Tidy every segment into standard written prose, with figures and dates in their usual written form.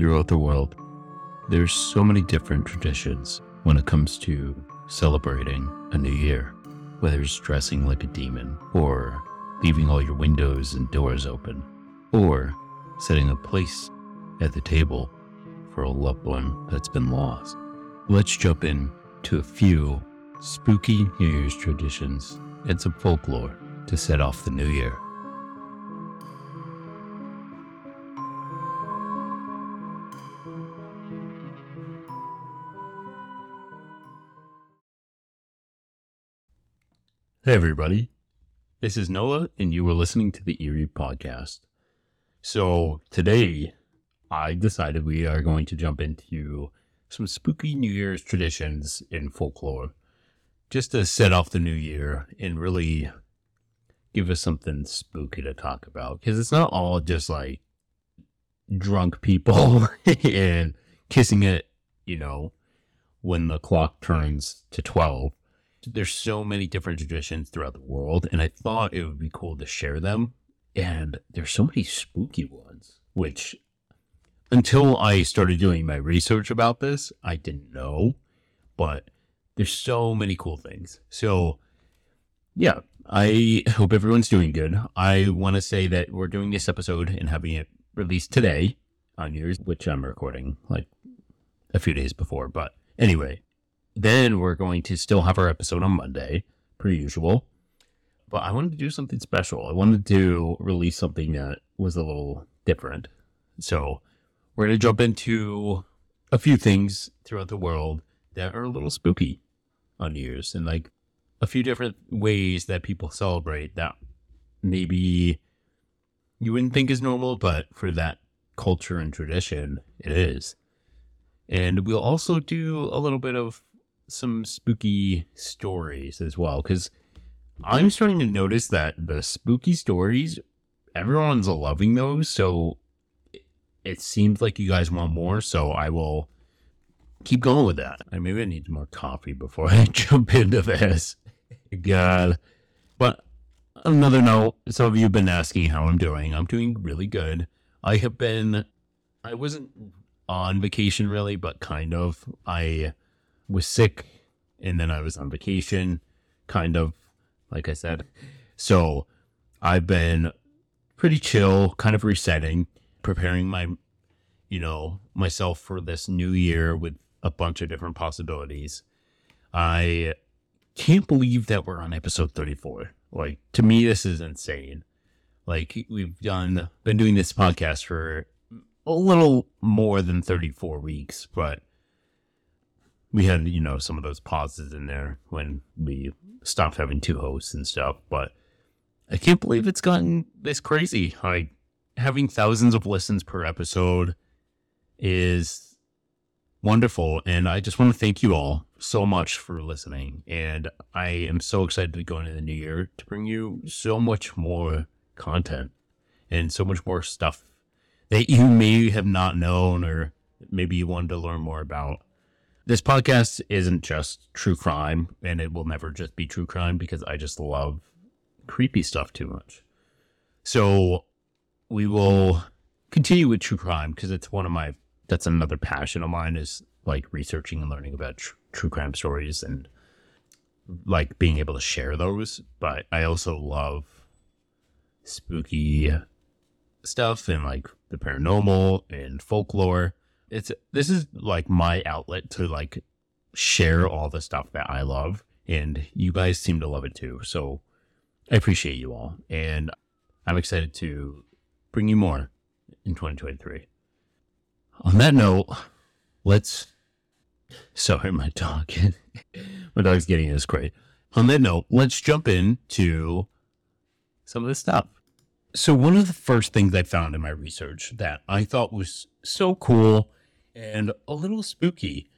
throughout the world, there's so many different traditions when it comes to celebrating a new year, whether it's dressing like a demon, or leaving all your windows and doors open, or setting a place at the table for a loved one that's been lost. Let's jump in to a few spooky New Year's traditions and some folklore to set off the new year. Hey everybody, this is Noah and you are listening to the Eerie Podcast. So today I decided we are going to jump into some spooky New Year's traditions in folklore, just to set off the new year and really give us something spooky to talk about, because it's not all just like drunk people and kissing it, you know, when the clock turns to 12. There's so many different traditions throughout the world, and I thought it would be cool to share them. And there's so many spooky ones, which until I started doing my research about this, I didn't know. But there's so many cool things. So, yeah, I hope everyone's doing good. I want to say that we're doing this episode and having it released today on New Year's, which I'm recording like a few days before. But anyway. Then we're going to still have our episode on Monday, per usual. But I wanted to do something special. I wanted to release something that was a little different. So we're going to jump into a few things throughout the world that are a little spooky on New Year's, and like a few different ways that people celebrate that maybe you wouldn't think is normal, but for that culture and tradition, it is. And we'll also do a little bit of some spooky stories as well, because I'm starting to notice that the spooky stories, everyone's loving those, so it seems like you guys want more, so I will keep going with that. And maybe I need more coffee before I jump into this. God. But on another note, some of you have been asking how I'm doing. I'm doing really good. I wasn't on vacation really, but kind of. I was sick, and then I was on vacation, kind of, like I said. So I've been pretty chill, kind of resetting, preparing myself for this new year with a bunch of different possibilities. I can't believe that we're on episode 34. Like, to me, this is insane. Like, we've been doing this podcast for a little more than 34 weeks, but we had, some of those pauses in there when we stopped having two hosts and stuff, but I can't believe it's gotten this crazy. Like, having thousands of listens per episode is wonderful, and I just want to thank you all so much for listening, and I am so excited to go into the new year to bring you so much more content and so much more stuff that you may have not known or maybe you wanted to learn more about. This podcast isn't just true crime, and it will never just be true crime because I just love creepy stuff too much. So we will continue with true crime because it's that's another passion of mine, is like researching and learning about true crime stories and like being able to share those. But I also love spooky stuff and like the paranormal and folklore. This is like my outlet to like share all the stuff that I love, and you guys seem to love it too. So I appreciate you all, and I'm excited to bring you more in 2023. On that note, sorry, my dog's getting this great. On that note, let's jump into some of this stuff. So one of the first things I found in my research that I thought was so cool and a little spooky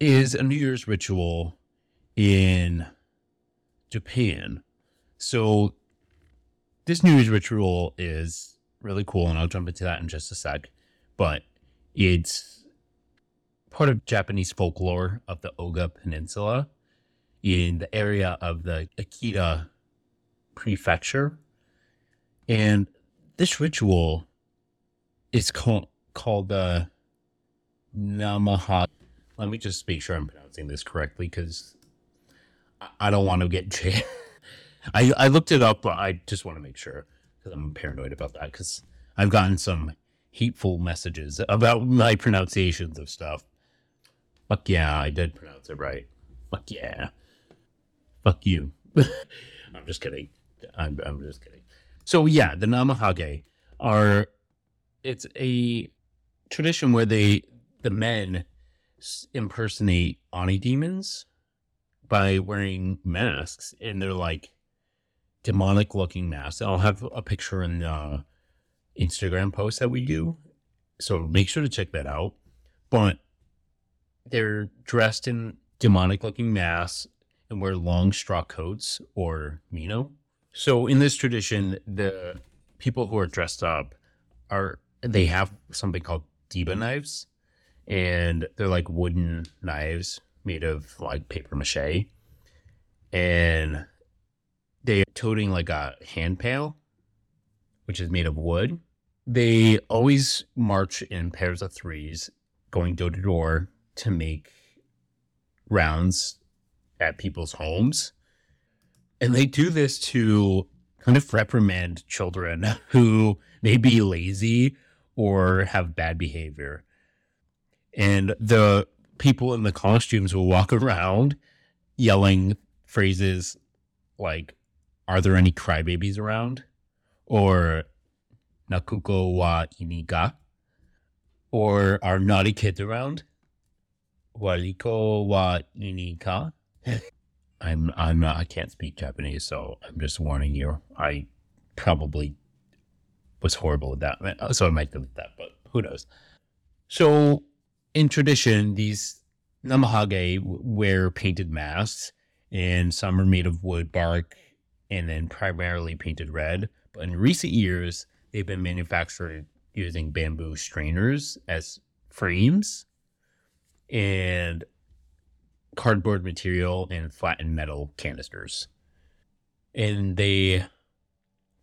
is a New Year's ritual in Japan. So this New Year's ritual is really cool, and I'll jump into that in just a sec, but it's part of Japanese folklore of the Oga Peninsula in the area of the Akita Prefecture. And this ritual is called the Namahage. Let me just make sure I'm pronouncing this correctly, because I don't want to get jailed. I looked it up, but I just want to make sure, because I'm paranoid about that, because I've gotten some hateful messages about my pronunciations of stuff. Fuck yeah, I did pronounce it right. Fuck yeah. Fuck you. I'm just kidding. I'm just kidding. So yeah, the Namahage are, it's a tradition where the men impersonate Oni demons by wearing masks, and they're like demonic looking masks. I'll have a picture in the Instagram post that we do, so make sure to check that out. But they're dressed in demonic looking masks and wear long straw coats or mino. So in this tradition, the people who are dressed up they have something called diba knives, and they're like wooden knives made of like paper mache, and they are toting like a hand pail, which is made of wood. They always march in pairs of threes, going door to door to make rounds at people's homes. And they do this to kind of reprimand children who may be lazy or have bad behavior. And the people in the costumes will walk around yelling phrases like, "Are there any crybabies around?" or "Nakuko wa iniga," or "Are naughty kids around?" "Wariko wa inika." I can't speak Japanese, so I'm just warning you. I probably was horrible at that, so I might delete that, but who knows. So in tradition, these Namahage wear painted masks, and some are made of wood, bark, and then primarily painted red. But in recent years, they've been manufactured using bamboo strainers as frames and cardboard material and flattened metal canisters. And they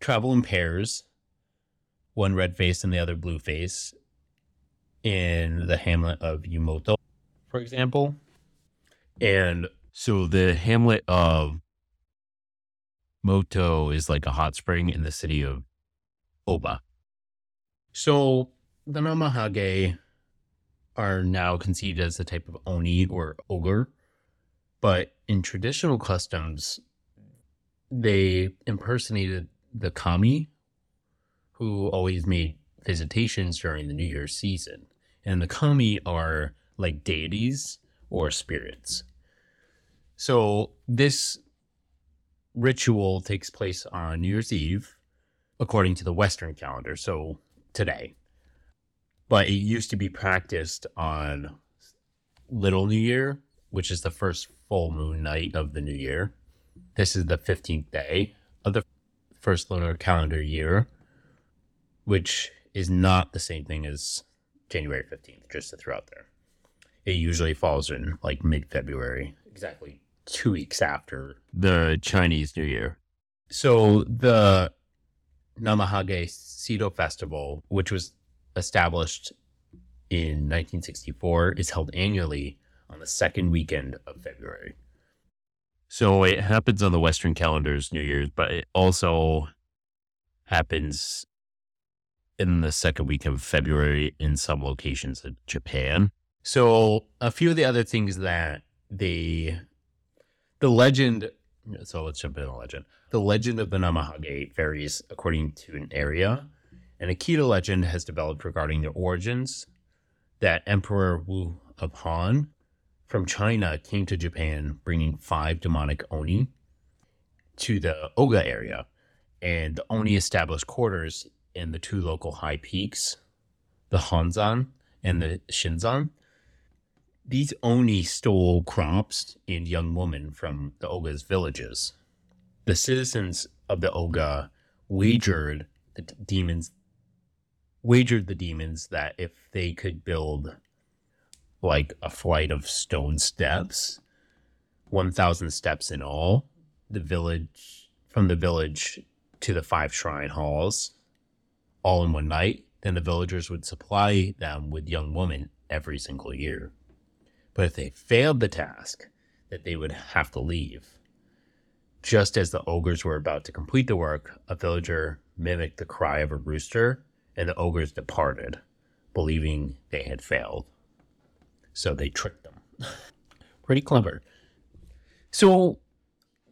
travel in pairs, one red face and the other blue face, in the hamlet of Yumoto, for example. And so the hamlet of Moto is like a hot spring in the city of Oba. So the Namahage are now conceived as a type of Oni or ogre, but in traditional customs, they impersonated the kami, who always made visitations during the New Year's season. And the kami are like deities or spirits. So this ritual takes place on New Year's Eve, according to the Western calendar, so today. But it used to be practiced on Little New Year, which is the first full moon night of the new year. This is the 15th day of the first lunar calendar year, which is not the same thing as January 15th, just to throw out there. It usually falls in like mid-February, exactly 2 weeks after the Chinese New Year. So the Namahage Sido Festival, which was established in 1964, is held annually on the second weekend of February. So it happens on the Western calendar's New Year's, but it also happens in the second week of February in some locations in Japan. So a few of the other things that the legend, so let's jump into the legend. The legend of the Namahage varies according to an area. An Akita legend has developed regarding their origins, that Emperor Wu of Han from China came to Japan bringing 5 demonic Oni to the Oga area, and the Oni established quarters in the 2 local high peaks, the Hanzan and the Shinzan. These Oni stole crops and young women from the Oga's villages. The citizens of the Oga wagered the demons that if they could build like a flight of stone steps, 1,000 steps in all, from the village to the 5 shrine halls all in one night, then the villagers would supply them with young women every single year. But if they failed the task, that they would have to leave. Just as the ogres were about to complete the work, a villager mimicked the cry of a rooster, and the ogres departed, believing they had failed. So they tricked them. Pretty clever. So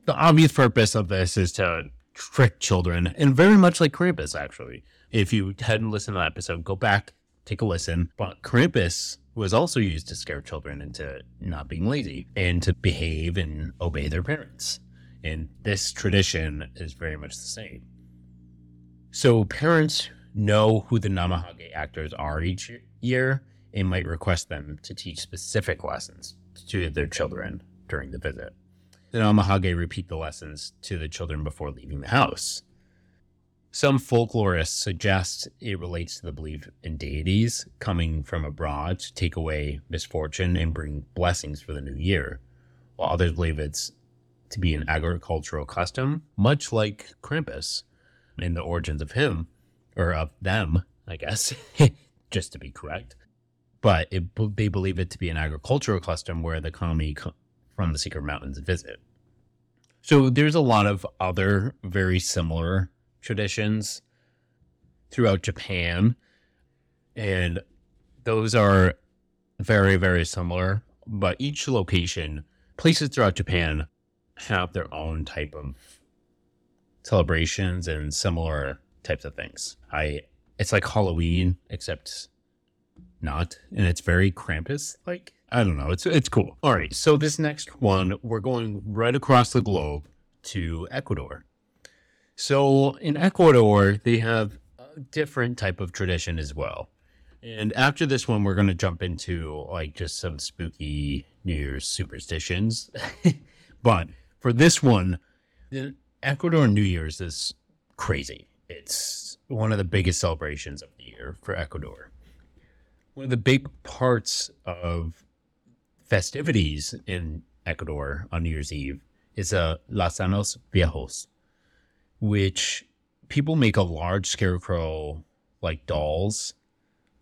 the obvious purpose of this is to trick children, and very much like Krampus, actually. If you hadn't listened to that episode, go back, take a listen. But Krampus was also used to scare children into not being lazy and to behave and obey their parents. And this tradition is very much the same. So parents know who the Namahage actors are each year and might request them to teach specific lessons to their children during the visit. The Namahage repeat the lessons to the children before leaving the house. Some folklorists suggest it relates to the belief in deities coming from abroad to take away misfortune and bring blessings for the new year, while others believe it's to be an agricultural custom, much like Krampus, and the origins of him, or of them, I guess, just to be correct. But they believe it to be an agricultural custom where the kami from the secret mountains visit. So there's a lot of other very similar traditions throughout Japan, and those are very, very similar, but each location, places throughout Japan, have their own type of celebrations and similar types of things. It's like Halloween, except not, and it's very Krampus-like. I don't know, it's cool. All right, so this next one, we're going right across the globe to Ecuador. So in Ecuador, they have a different type of tradition as well. And after this one, we're going to jump into like just some spooky New Year's superstitions. But for this one, the Ecuador New Year's is crazy. It's one of the biggest celebrations of the year for Ecuador. One of the big parts of festivities in Ecuador on New Year's Eve is Las Anos Viejos, which people make a large scarecrow like dolls,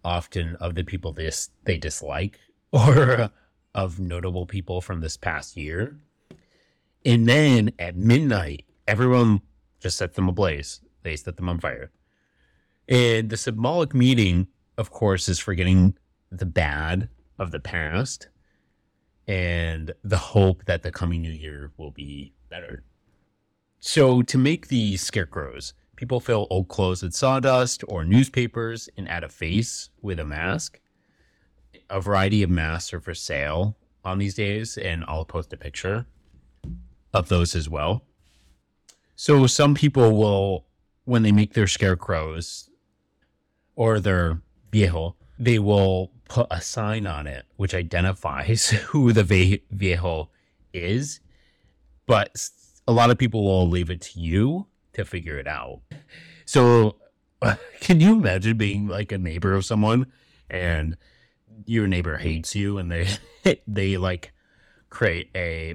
often of the people they dislike or of notable people from this past year. And then at midnight, everyone just sets them ablaze. They set them on fire. And the symbolic meaning, of course, is forgetting the bad of the past and the hope that the coming new year will be better. So to make these scarecrows, people fill old clothes with sawdust or newspapers and add a face with a mask. A variety of masks are for sale on these days, and I'll post a picture of those as well. So some people will, when they make their scarecrows or their viejo, they will put a sign on it which identifies who the viejo is, but a lot of people will leave it to you to figure it out. So can you imagine being like a neighbor of someone and your neighbor hates you and they like create a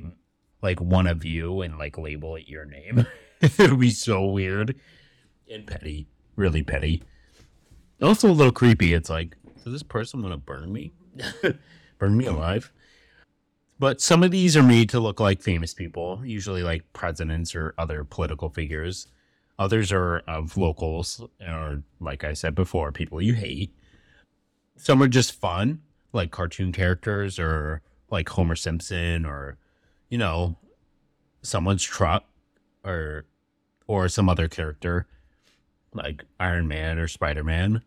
like one of you and like label it your name? It would be so weird and petty, really petty. Also a little creepy. It's like, does this person want to burn me? Burn me alive? But some of these are made to look like famous people, usually like presidents or other political figures. Others are of locals, or like I said before, people you hate. Some are just fun, like cartoon characters or like Homer Simpson or, you know, someone's truck or some other character like Iron Man or Spider-Man.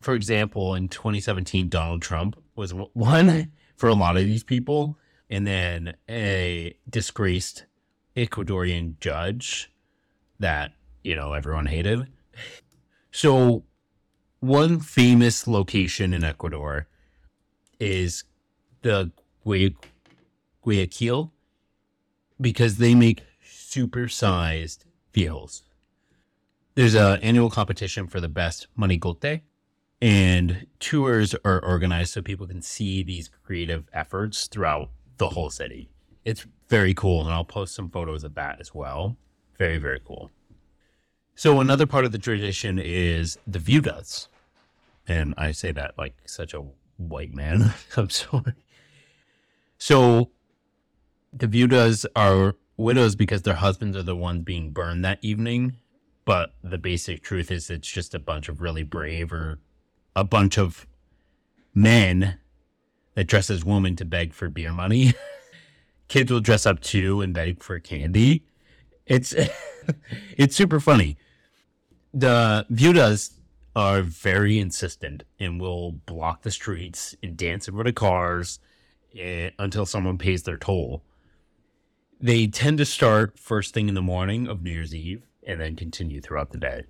For example, in 2017, Donald Trump was one for a lot of these people. And then a disgraced Ecuadorian judge that, you know, everyone hated. So one famous location in Ecuador is the Guayaquil, because they make super-sized viejos. There's an annual competition for the best monigote, and tours are organized so people can see these creative efforts throughout the whole city. It's very cool, and I'll post some photos of that as well. Very, very cool. So another part of the tradition is the viudas. And I say that like such a white man. I'm sorry. So the viudas are widows because their husbands are the ones being burned that evening. But the basic truth is it's just a bunch of really brave or a bunch of men that dress as women to beg for beer money. Kids will dress up too and beg for candy. It's super funny. The viudas are very insistent and will block the streets and dance over the cars until someone pays their toll. They tend to start first thing in the morning of New Year's Eve and then continue throughout the day.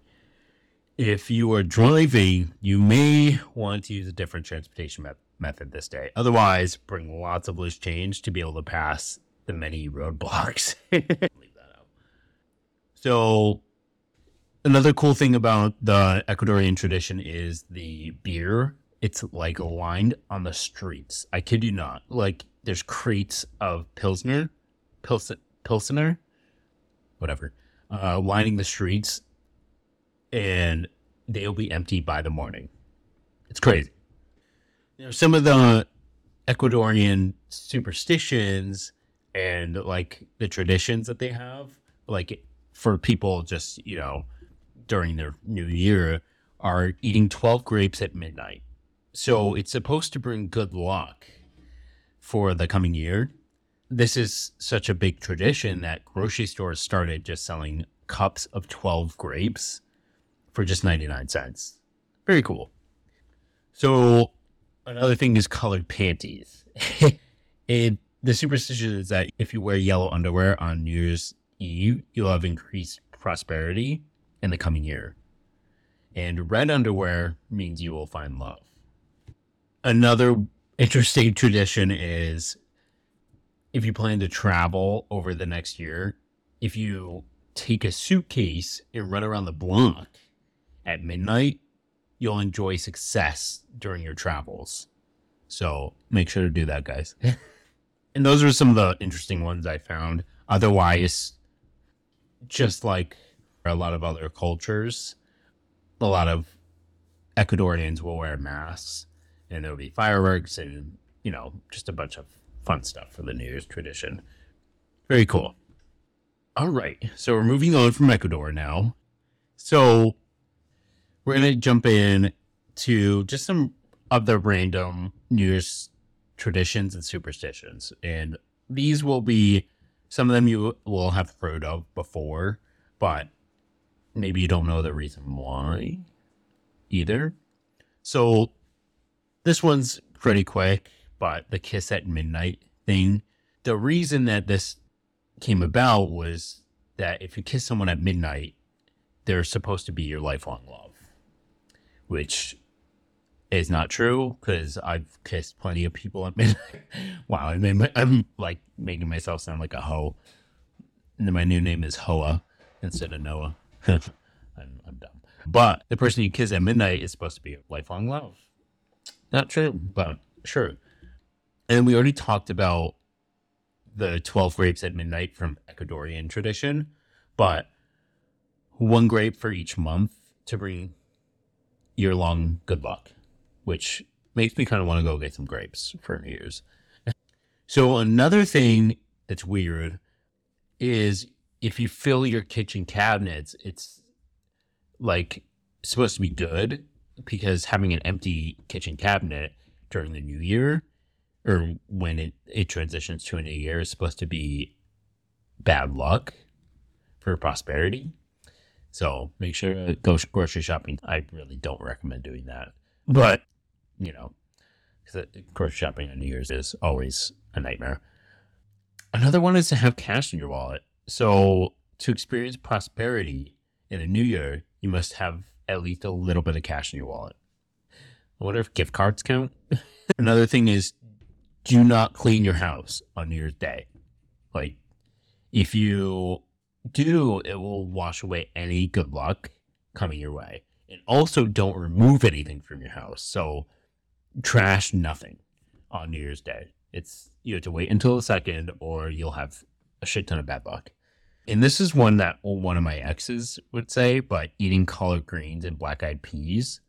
If you are driving, you may want to use a different transportation method this day. Otherwise, bring lots of loose change to be able to pass the many roadblocks. Leave that out. So another cool thing about the Ecuadorian tradition is the beer. It's like lined on the streets. I kid you not. Like there's crates of Pilsner, whatever, lining the streets, and they'll be empty by the morning. It's crazy. Now, some of the Ecuadorian superstitions and like the traditions that they have, like for people just, you know, during their new year, are eating 12 grapes at midnight. So it's supposed to bring good luck for the coming year. This is such a big tradition that grocery stores started just selling cups of 12 grapes for just 99 cents. Very cool. So another thing is colored panties. The superstition is that if you wear yellow underwear on New Year's Eve, you'll have increased prosperity in the coming year. And red underwear means you will find love. Another interesting tradition is if you plan to travel over the next year, if you take a suitcase and run around the block at midnight, you'll enjoy success during your travels. So make sure to do that, guys. And those are some of the interesting ones I found. Otherwise, just like a lot of other cultures, a lot of Ecuadorians will wear masks and there'll be fireworks and, you know, just a bunch of fun stuff for the New Year's tradition. Very cool. All right. So we're moving on from Ecuador now. So we're going to jump in to just some other random New Year's traditions and superstitions. And these will be some of them you will have heard of before, but maybe you don't know the reason why either. So this one's pretty quick, but the kiss at midnight thing, the reason that this came about was that if you kiss someone at midnight, they're supposed to be your lifelong love, which is not true because I've kissed plenty of people at midnight. Wow, I'm like making myself sound like a hoe. And then my new name is Hoa instead of Noah. I'm dumb. But the person you kiss at midnight is supposed to be your lifelong love. Not true, but sure. And we already talked about the 12 grapes at midnight from Ecuadorian tradition, but one grape for each month to bring year-long good luck, which makes me kind of want to go get some grapes for New Year's. So another thing that's weird is if you fill your kitchen cabinets, it's like supposed to be good because having an empty kitchen cabinet during the new year or when it transitions to a new year is supposed to be bad luck for prosperity. So make sure to go grocery shopping. I really don't recommend doing that. But, you know, because grocery shopping on New Year's is always a nightmare. Another one is to have cash in your wallet. So to experience prosperity in a new year, you must have at least a little bit of cash in your wallet. I wonder if gift cards count. Another thing is do not clean your house on New Year's Day. Like, if you do, it will wash away any good luck coming your way. And also don't remove anything from your house. So trash nothing on New Year's Day. You have to wait until the second or you'll have a shit ton of bad luck. And this is one that one of my exes would say, but eating collard greens and black-eyed peas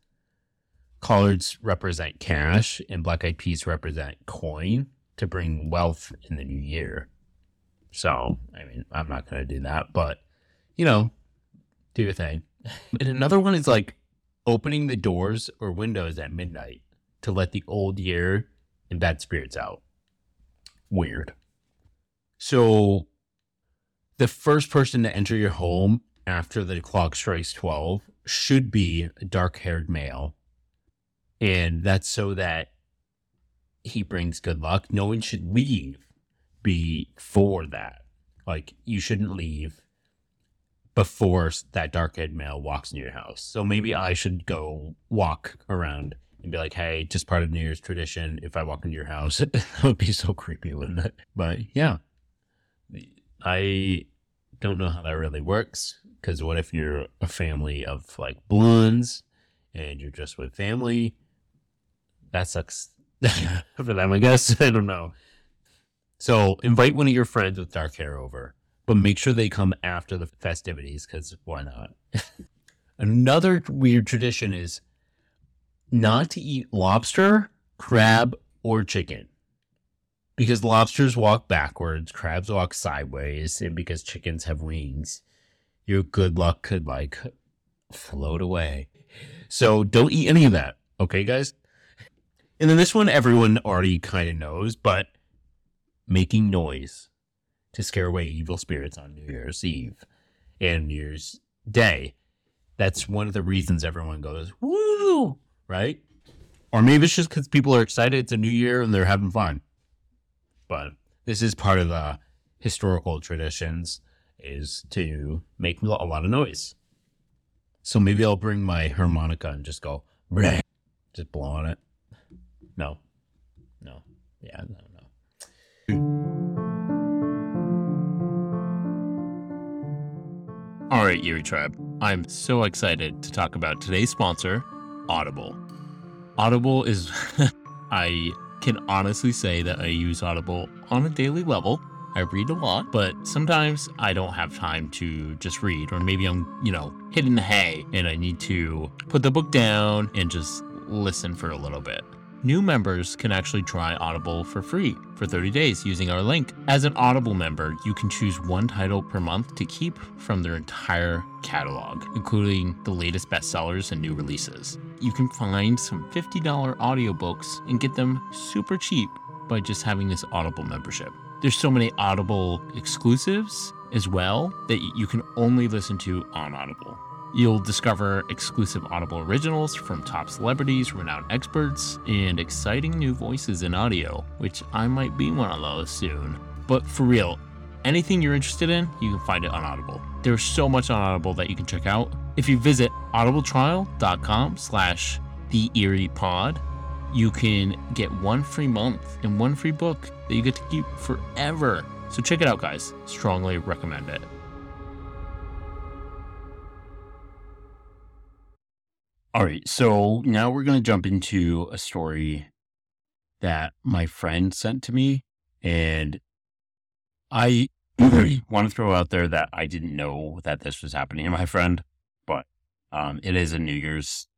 Collards represent cash and Black Eyed Peas represent coin to bring wealth in the new year. So, I mean, I'm not going to do that, but, you know, do your thing. And another one is like opening the doors or windows at midnight to let the old year and bad spirits out. Weird. So the first person to enter your home after the clock strikes 12 should be a dark-haired male. And that's so that he brings good luck. No one should leave before that. Like, you shouldn't leave before that dark-haired male walks into your house. So maybe I should go walk around and be like, hey, just part of New Year's tradition, if I walk into your house, that would be so creepy, wouldn't it? But yeah, I don't know how that really works, because what if you're a family of like blondes and you're just with family? That sucks for them, I guess. I don't know. So invite one of your friends with dark hair over, but make sure they come after the festivities, because why not? Another weird tradition is not to eat lobster, crab, or chicken, because lobsters walk backwards, crabs walk sideways, and because chickens have wings, your good luck could like float away. So don't eat any of that. Okay, guys? And then this one everyone already kind of knows, but making noise to scare away evil spirits on New Year's Eve and New Year's Day. That's one of the reasons everyone goes, woo, right? Or maybe it's just because people are excited. It's a new year and they're having fun. But this is part of the historical traditions, is to make a lot of noise. So maybe I'll bring my harmonica and just go, bleh, just blow on it. No. Yeah, no. All right, Eerie Tribe. I'm so excited to talk about today's sponsor, Audible. Audible is, I can honestly say that I use Audible on a daily level. I read a lot, but sometimes I don't have time to just read, or maybe I'm, hitting the hay and I need to put the book down and just listen for a little bit. New members can actually try Audible for free for 30 days using our link. As an Audible member, you can choose one title per month to keep from their entire catalog, including the latest bestsellers and new releases. You can find some $50 audiobooks and get them super cheap by just having this Audible membership. There's so many Audible exclusives as well that you can only listen to on Audible. You'll discover exclusive Audible originals from top celebrities, renowned experts, and exciting new voices in audio, which I might be one of those soon. But for real, anything you're interested in, you can find it on Audible. There's so much on Audible that you can check out. If you visit audibletrial.com/theeeriepod, you can get one free month and one free book that you get to keep forever. So check it out, guys. Strongly recommend it. All right, so now we're going to jump into a story that my friend sent to me. And I want to throw out there that I didn't know that this was happening to my friend, but it is a New Year's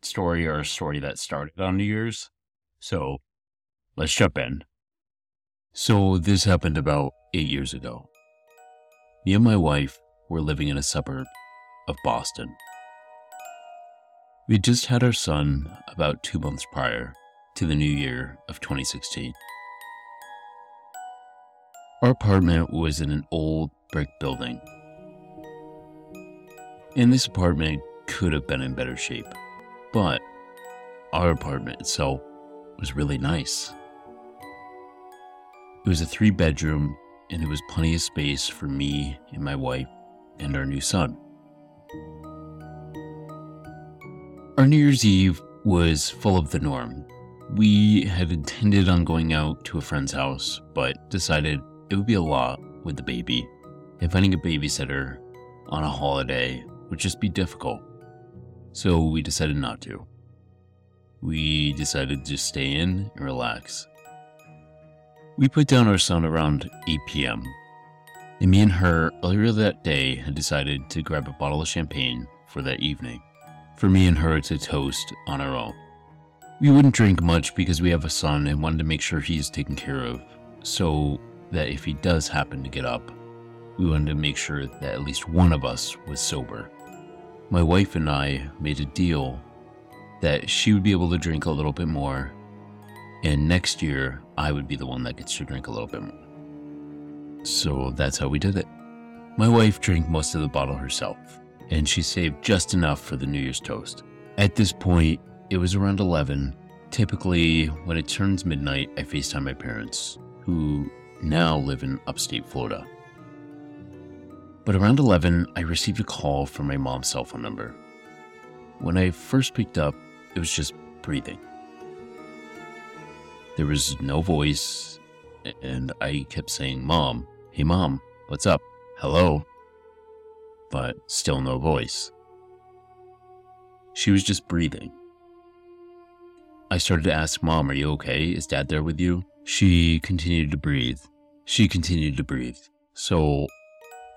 story, or a story that started on New Year's. So let's jump in. So this happened about 8 years ago. Me and my wife were living in a suburb of Boston. We just had our son about 2 months prior to the new year of 2016. Our apartment was in an old brick building, and this apartment could have been in better shape, but our apartment itself was really nice. It was a 3-bedroom, and there was plenty of space for me and my wife and our new son. Our New Year's Eve was full of the norm. We had intended on going out to a friend's house, but decided it would be a lot with the baby, and finding a babysitter on a holiday would just be difficult. So we decided not to. We decided to stay in and relax. We put down our son around 8 p.m., and me and her earlier that day had decided to grab a bottle of champagne for that evening, for me and her to toast on our own We wouldn't drink much because we have a son and wanted to make sure he's taken care of, so that if he does happen to get up, we wanted to make sure that at least one of us was sober. My wife and I made a deal that she would be able to drink a little bit more, and next year I would be the one that gets to drink a little bit more. So that's how we did it. My wife drank most of the bottle herself, and she saved just enough for the New Year's toast. At this point, it was around 11. Typically, when it turns midnight, I FaceTime my parents, who now live in upstate Florida. But around 11, I received a call from my mom's cell phone number. When I first picked up, it was just breathing. There was no voice, and I kept saying, "Mom, hey Mom, what's up? Hello?" But still no voice. She was just breathing. I started to ask, "Mom, are you okay? Is Dad there with you?" She continued to breathe. So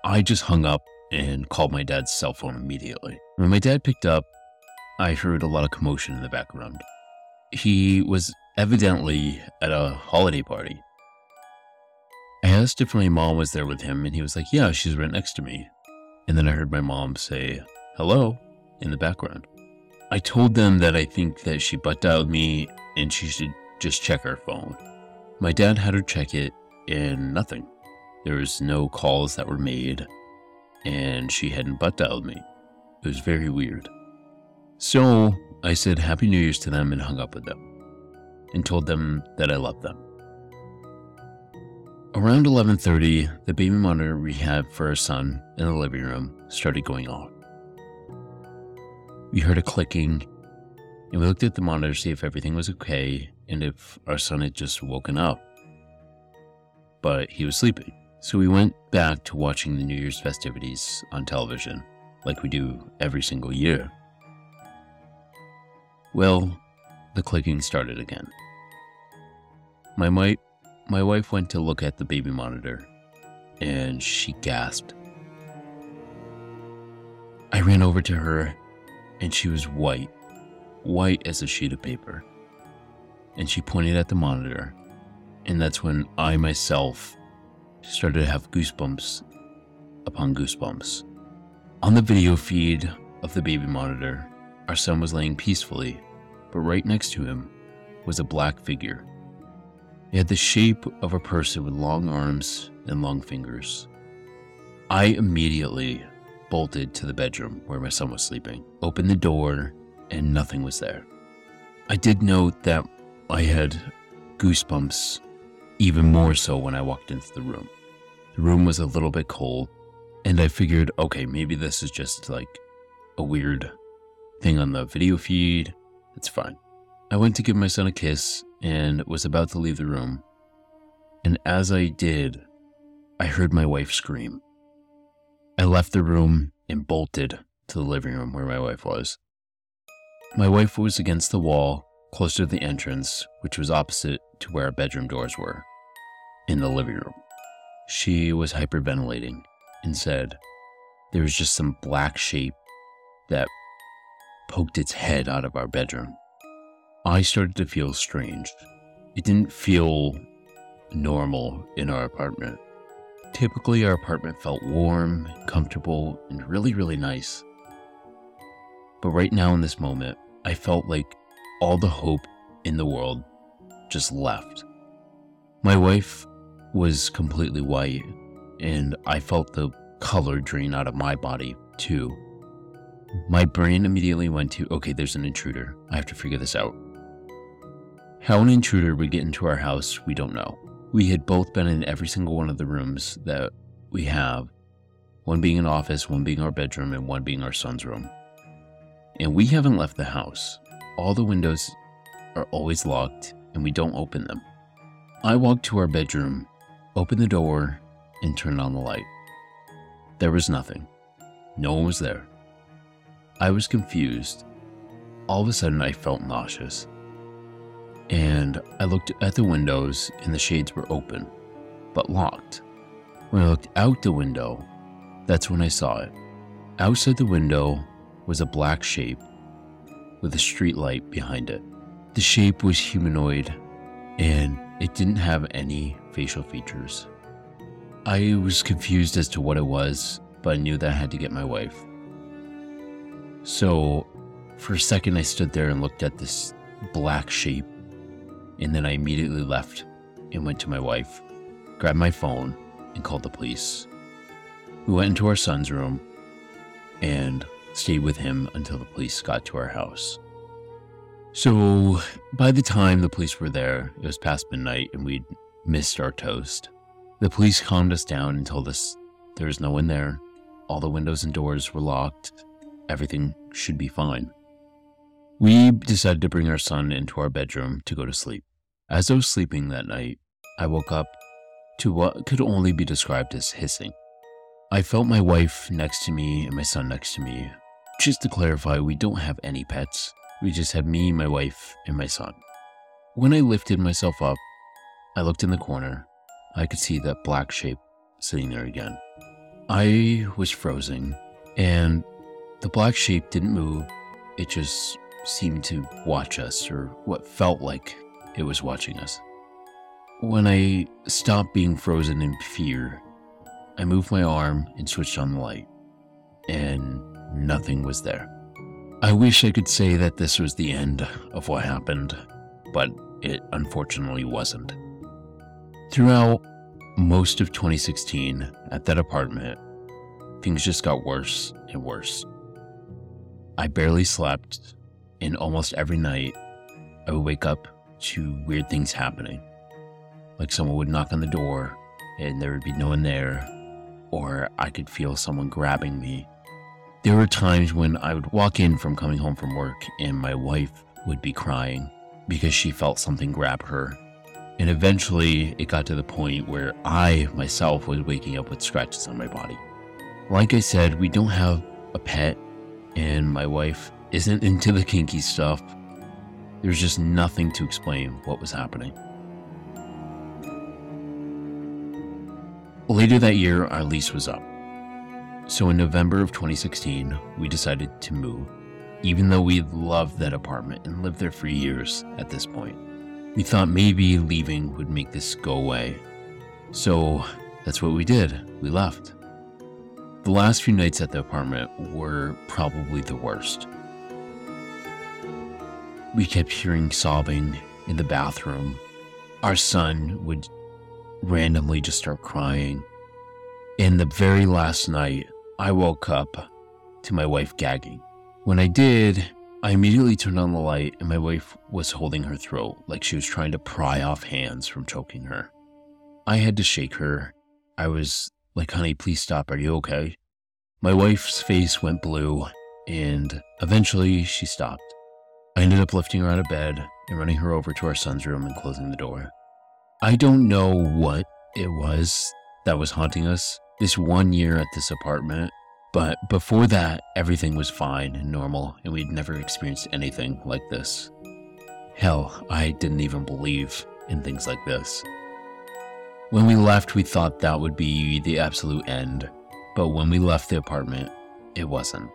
I just hung up and called my dad's cell phone immediately. When my dad picked up, I heard a lot of commotion in the background. He was evidently at a holiday party. I asked if my mom was there with him, and he was like, "Yeah, she's right next to me." And then I heard my mom say, "Hello," in the background. I told them that I think that she butt dialed me and she should just check her phone. My dad had her check it, and nothing. There was no calls that were made, and she hadn't butt dialed me. It was very weird. So I said Happy New Year's to them and hung up with them, and told them that I loved them. Around 11:30, the baby monitor we had for our son in the living room started going off. We heard a clicking, and we looked at the monitor to see if everything was okay and if our son had just woken up. But he was sleeping, so we went back to watching the New Year's festivities on television, like we do every single year. Well, the clicking started again. My wife went to look at the baby monitor, and she gasped. I ran over to her, and she was white as a sheet of paper. And she pointed at the monitor, and that's when I myself started to have goosebumps upon goosebumps. On the video feed of the baby monitor, our son was laying peacefully, but right next to him was a black figure. It had the shape of a person with long arms and long fingers. I immediately bolted to the bedroom where my son was sleeping, opened the door, and nothing was there. I did note that I had goosebumps even more so when I walked into the room. The room was a little bit cold, and I figured, okay, maybe this is just like a weird thing on the video feed. It's fine. I went to give my son a kiss and was about to leave the room. And as I did, I heard my wife scream. I left the room and bolted to the living room where my wife was. My wife was against the wall, closer to the entrance, which was opposite to where our bedroom doors were, in the living room. She was hyperventilating and said there was just some black shape that poked its head out of our bedroom. I started to feel strange. It didn't feel normal in our apartment. Typically, our apartment felt warm, comfortable, and really, really nice. But right now in this moment, I felt like all the hope in the world just left. My wife was completely white, and I felt the color drain out of my body too. My brain immediately went to, okay, there's an intruder. I have to figure this out. How an intruder would get into our house, we don't know. We had both been in every single one of the rooms that we have, one being an office, one being our bedroom, and one being our son's room. And we haven't left the house. All the windows are always locked, and we don't open them. I walked to our bedroom, opened the door, and turned on the light. There was nothing. No one was there. I was confused. All of a sudden, I felt nauseous. And I looked at the windows, and the shades were open, but locked. When I looked out the window, that's when I saw it. Outside the window was a black shape with a street light behind it. The shape was humanoid, and it didn't have any facial features. I was confused as to what it was, but I knew that I had to get my wife. So, for a second I stood there and looked at this black shape, and then I immediately left and went to my wife, grabbed my phone, and called the police. We went into our son's room and stayed with him until the police got to our house. So, by the time the police were there, it was past midnight and we'd missed our toast. The police calmed us down and told us there was no one there, all the windows and doors were locked, everything should be fine. We decided to bring our son into our bedroom to go to sleep. As I was sleeping that night, I woke up to what could only be described as hissing. I felt my wife next to me and my son next to me. Just to clarify, we don't have any pets. We just had me, my wife, and my son. When I lifted myself up, I looked in the corner. I could see that black shape sitting there again. I was frozen, and the black shape didn't move. It just seemed to watch us, or what felt like it was watching us. When I stopped being frozen in fear, I moved my arm and switched on the light, and nothing was there. I wish I could say that this was the end of what happened, but it unfortunately wasn't. Throughout most of 2016, at that apartment, things just got worse and worse. I barely slept, and almost every night, I would wake up to weird things happening. Like someone would knock on the door, and there would be no one there, or I could feel someone grabbing me. There were times when I would walk in from coming home from work and my wife would be crying because she felt something grab her. And eventually it got to the point where I myself was waking up with scratches on my body. Like I said, we don't have a pet and my wife isn't into the kinky stuff. There's just nothing to explain what was happening. Later that year, our lease was up. So in November of 2016, we decided to move, even though we loved that apartment and lived there for years at this point. We thought maybe leaving would make this go away. So that's what we did. We left. The last few nights at the apartment were probably the worst. We kept hearing sobbing in the bathroom. Our son would randomly just start crying. And the very last night, I woke up to my wife gagging. When I did, I immediately turned on the light and my wife was holding her throat like she was trying to pry off hands from choking her. I had to shake her. I was like, honey, please stop. Are you okay? My wife's face went blue and eventually she stopped. I ended up lifting her out of bed and running her over to our son's room and closing the door. I don't know what it was that was haunting us this one year at this apartment, but before that, everything was fine and normal, and we'd never experienced anything like this. Hell, I didn't even believe in things like this. When we left, we thought that would be the absolute end, but when we left the apartment, it wasn't.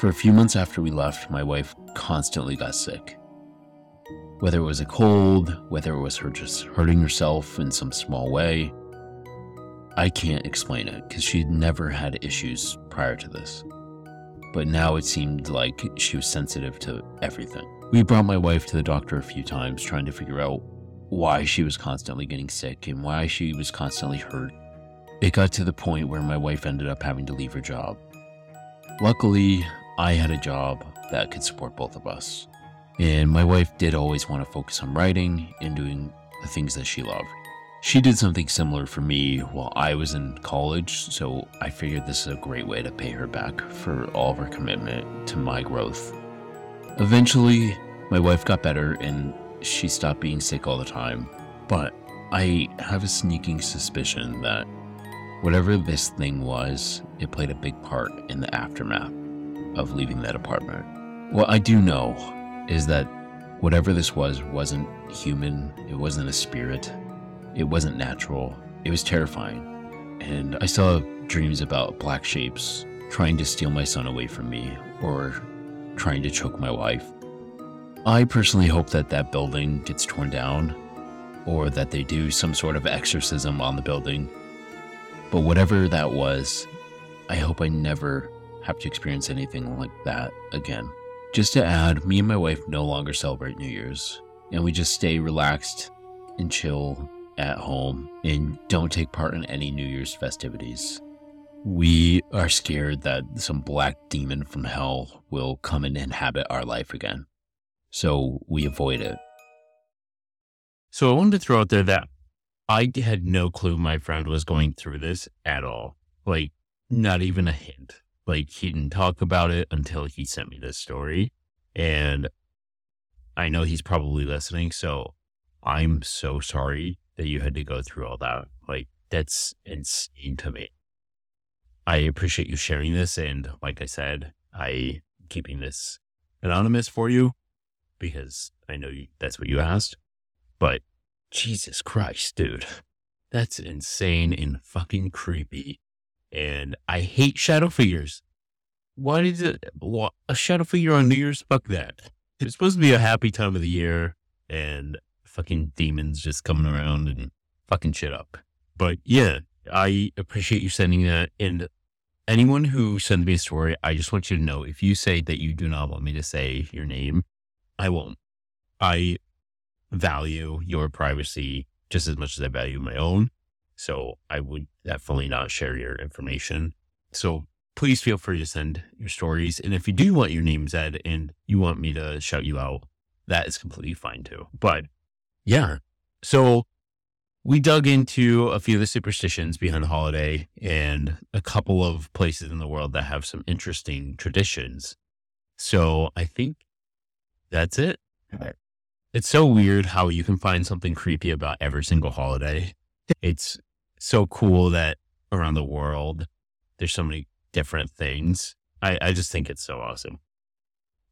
For a few months after we left, my wife constantly got sick. Whether it was a cold, whether it was her just hurting herself in some small way, I can't explain it because she'd never had issues prior to this. But now it seemed like she was sensitive to everything. We brought my wife to the doctor a few times trying to figure out why she was constantly getting sick and why she was constantly hurt. It got to the point where my wife ended up having to leave her job. Luckily, I had a job that could support both of us. And my wife did always want to focus on writing and doing the things that she loved. She did something similar for me while I was in college, so I figured this is a great way to pay her back for all of her commitment to my growth. Eventually, my wife got better and she stopped being sick all the time, but I have a sneaking suspicion that whatever this thing was, it played a big part in the aftermath of leaving that apartment. What I do know is that whatever this was wasn't human, it wasn't a spirit. It wasn't natural, it was terrifying, and I still have dreams about black shapes trying to steal my son away from me or trying to choke my wife. I personally hope that that building gets torn down, or that they do some sort of exorcism on the building. But whatever that was, I hope I never have to experience anything like that again. Just to add, me and my wife no longer celebrate New Year's, and we just stay relaxed and chill at home and don't take part in any New Year's festivities. We are scared that some black demon from hell will come and inhabit our life again, so we avoid it. So I wanted to throw out there that I had no clue my friend was going through this at all. Like, not even a hint. Like, he didn't talk about it until he sent me this story. And I know he's probably listening, so I'm so sorry that you had to go through all that. Like, that's insane to me. I appreciate you sharing this. And like I said, I'm keeping this anonymous for you because I know that's what you asked. But Jesus Christ, dude, that's insane and fucking creepy. And I hate shadow figures. Why is it a shadow figure on New Year's? Fuck that. It's supposed to be a happy time of the year and fucking demons just coming around and fucking shit up. But yeah, I appreciate you sending that. And anyone who sends me a story, I just want you to know, if you say that you do not want me to say your name, I won't. I value your privacy just as much as I value my own. So I would definitely not share your information. So please feel free to send your stories. And if you do want your name said and you want me to shout you out, that is completely fine too. But yeah, so we dug into a few of the superstitions behind the holiday and a couple of places in the world that have some interesting traditions. So I think that's it. It's so weird how you can find something creepy about every single holiday. It's so cool that around the world, there's so many different things. I just think it's so awesome.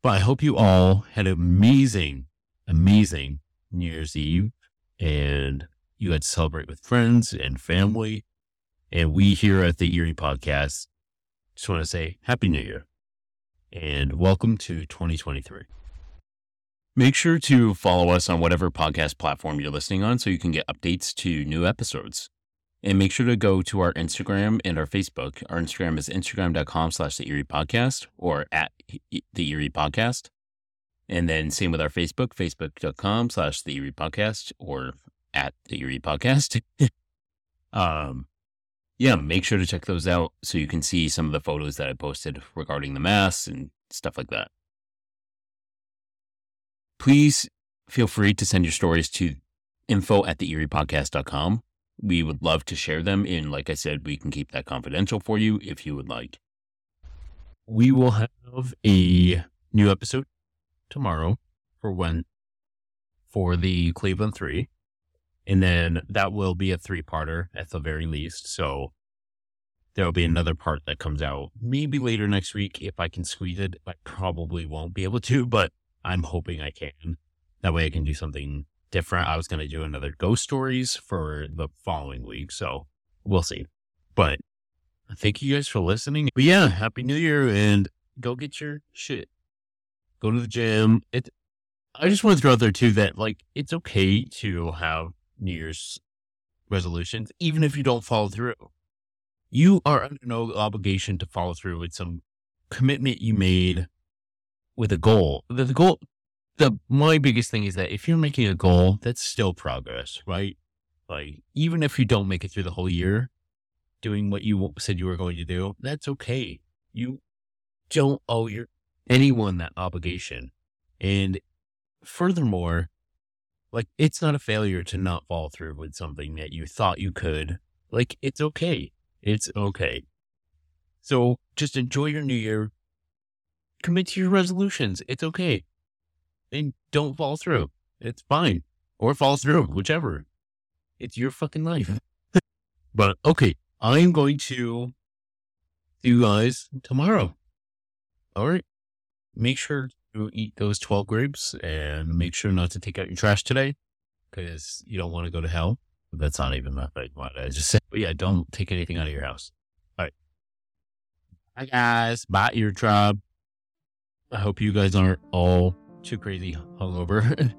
But I hope you all had an amazing, amazing New Year's Eve. And you had to celebrate with friends and family. And we here at the Eerie Podcast just want to say Happy New Year. And welcome to 2023. Make sure to follow us on whatever podcast platform you're listening on so you can get updates to new episodes. And make sure to go to our Instagram and our Facebook. Our Instagram is instagram.com/theeeriepodcast or at theeeriepodcast. And then same with our Facebook, facebook.com/theeeriepodcast or at theeeriepodcast. Yeah, make sure to check those out so you can see some of the photos that I posted regarding the masks and stuff like that. Please feel free to send your stories to info@theeeriepodcast.com. We would love to share them. And like I said, we can keep that confidential for you if you would like. We will have a new episode tomorrow for the Cleveland 3. And then that will be a 3-parter at the very least. So there'll be another part that comes out maybe later next week if I can squeeze it. I probably won't be able to, but I'm hoping I can. That way I can do something different. I was going to do another ghost stories for the following week. So we'll see. But thank you guys for listening. But yeah, Happy New Year and go get your shit. Go to the gym. I just want to throw out there too that like it's okay to have New Year's resolutions even if you don't follow through. You are under no obligation to follow through with some commitment you made with a goal. My biggest thing is that if you're making a goal, that's still progress, right? Like, even if you don't make it through the whole year doing what you said you were going to do, that's okay. You don't owe anyone that obligation. And furthermore, like, it's not a failure to not follow through with something that you thought you could. Like, it's okay. It's okay. So just enjoy your new year. Commit to your resolutions. It's okay. And don't fall through. It's fine. Or fall through, whichever. It's your fucking life. But okay, I'm going to see you guys tomorrow. All right. Make sure to eat those 12 grapes and make sure not to take out your trash today because you don't want to go to hell. That's not even what I just said. But yeah, don't take anything out of your house. All right. Bye, guys. Bye, ear tribe. I hope you guys aren't all too crazy hungover.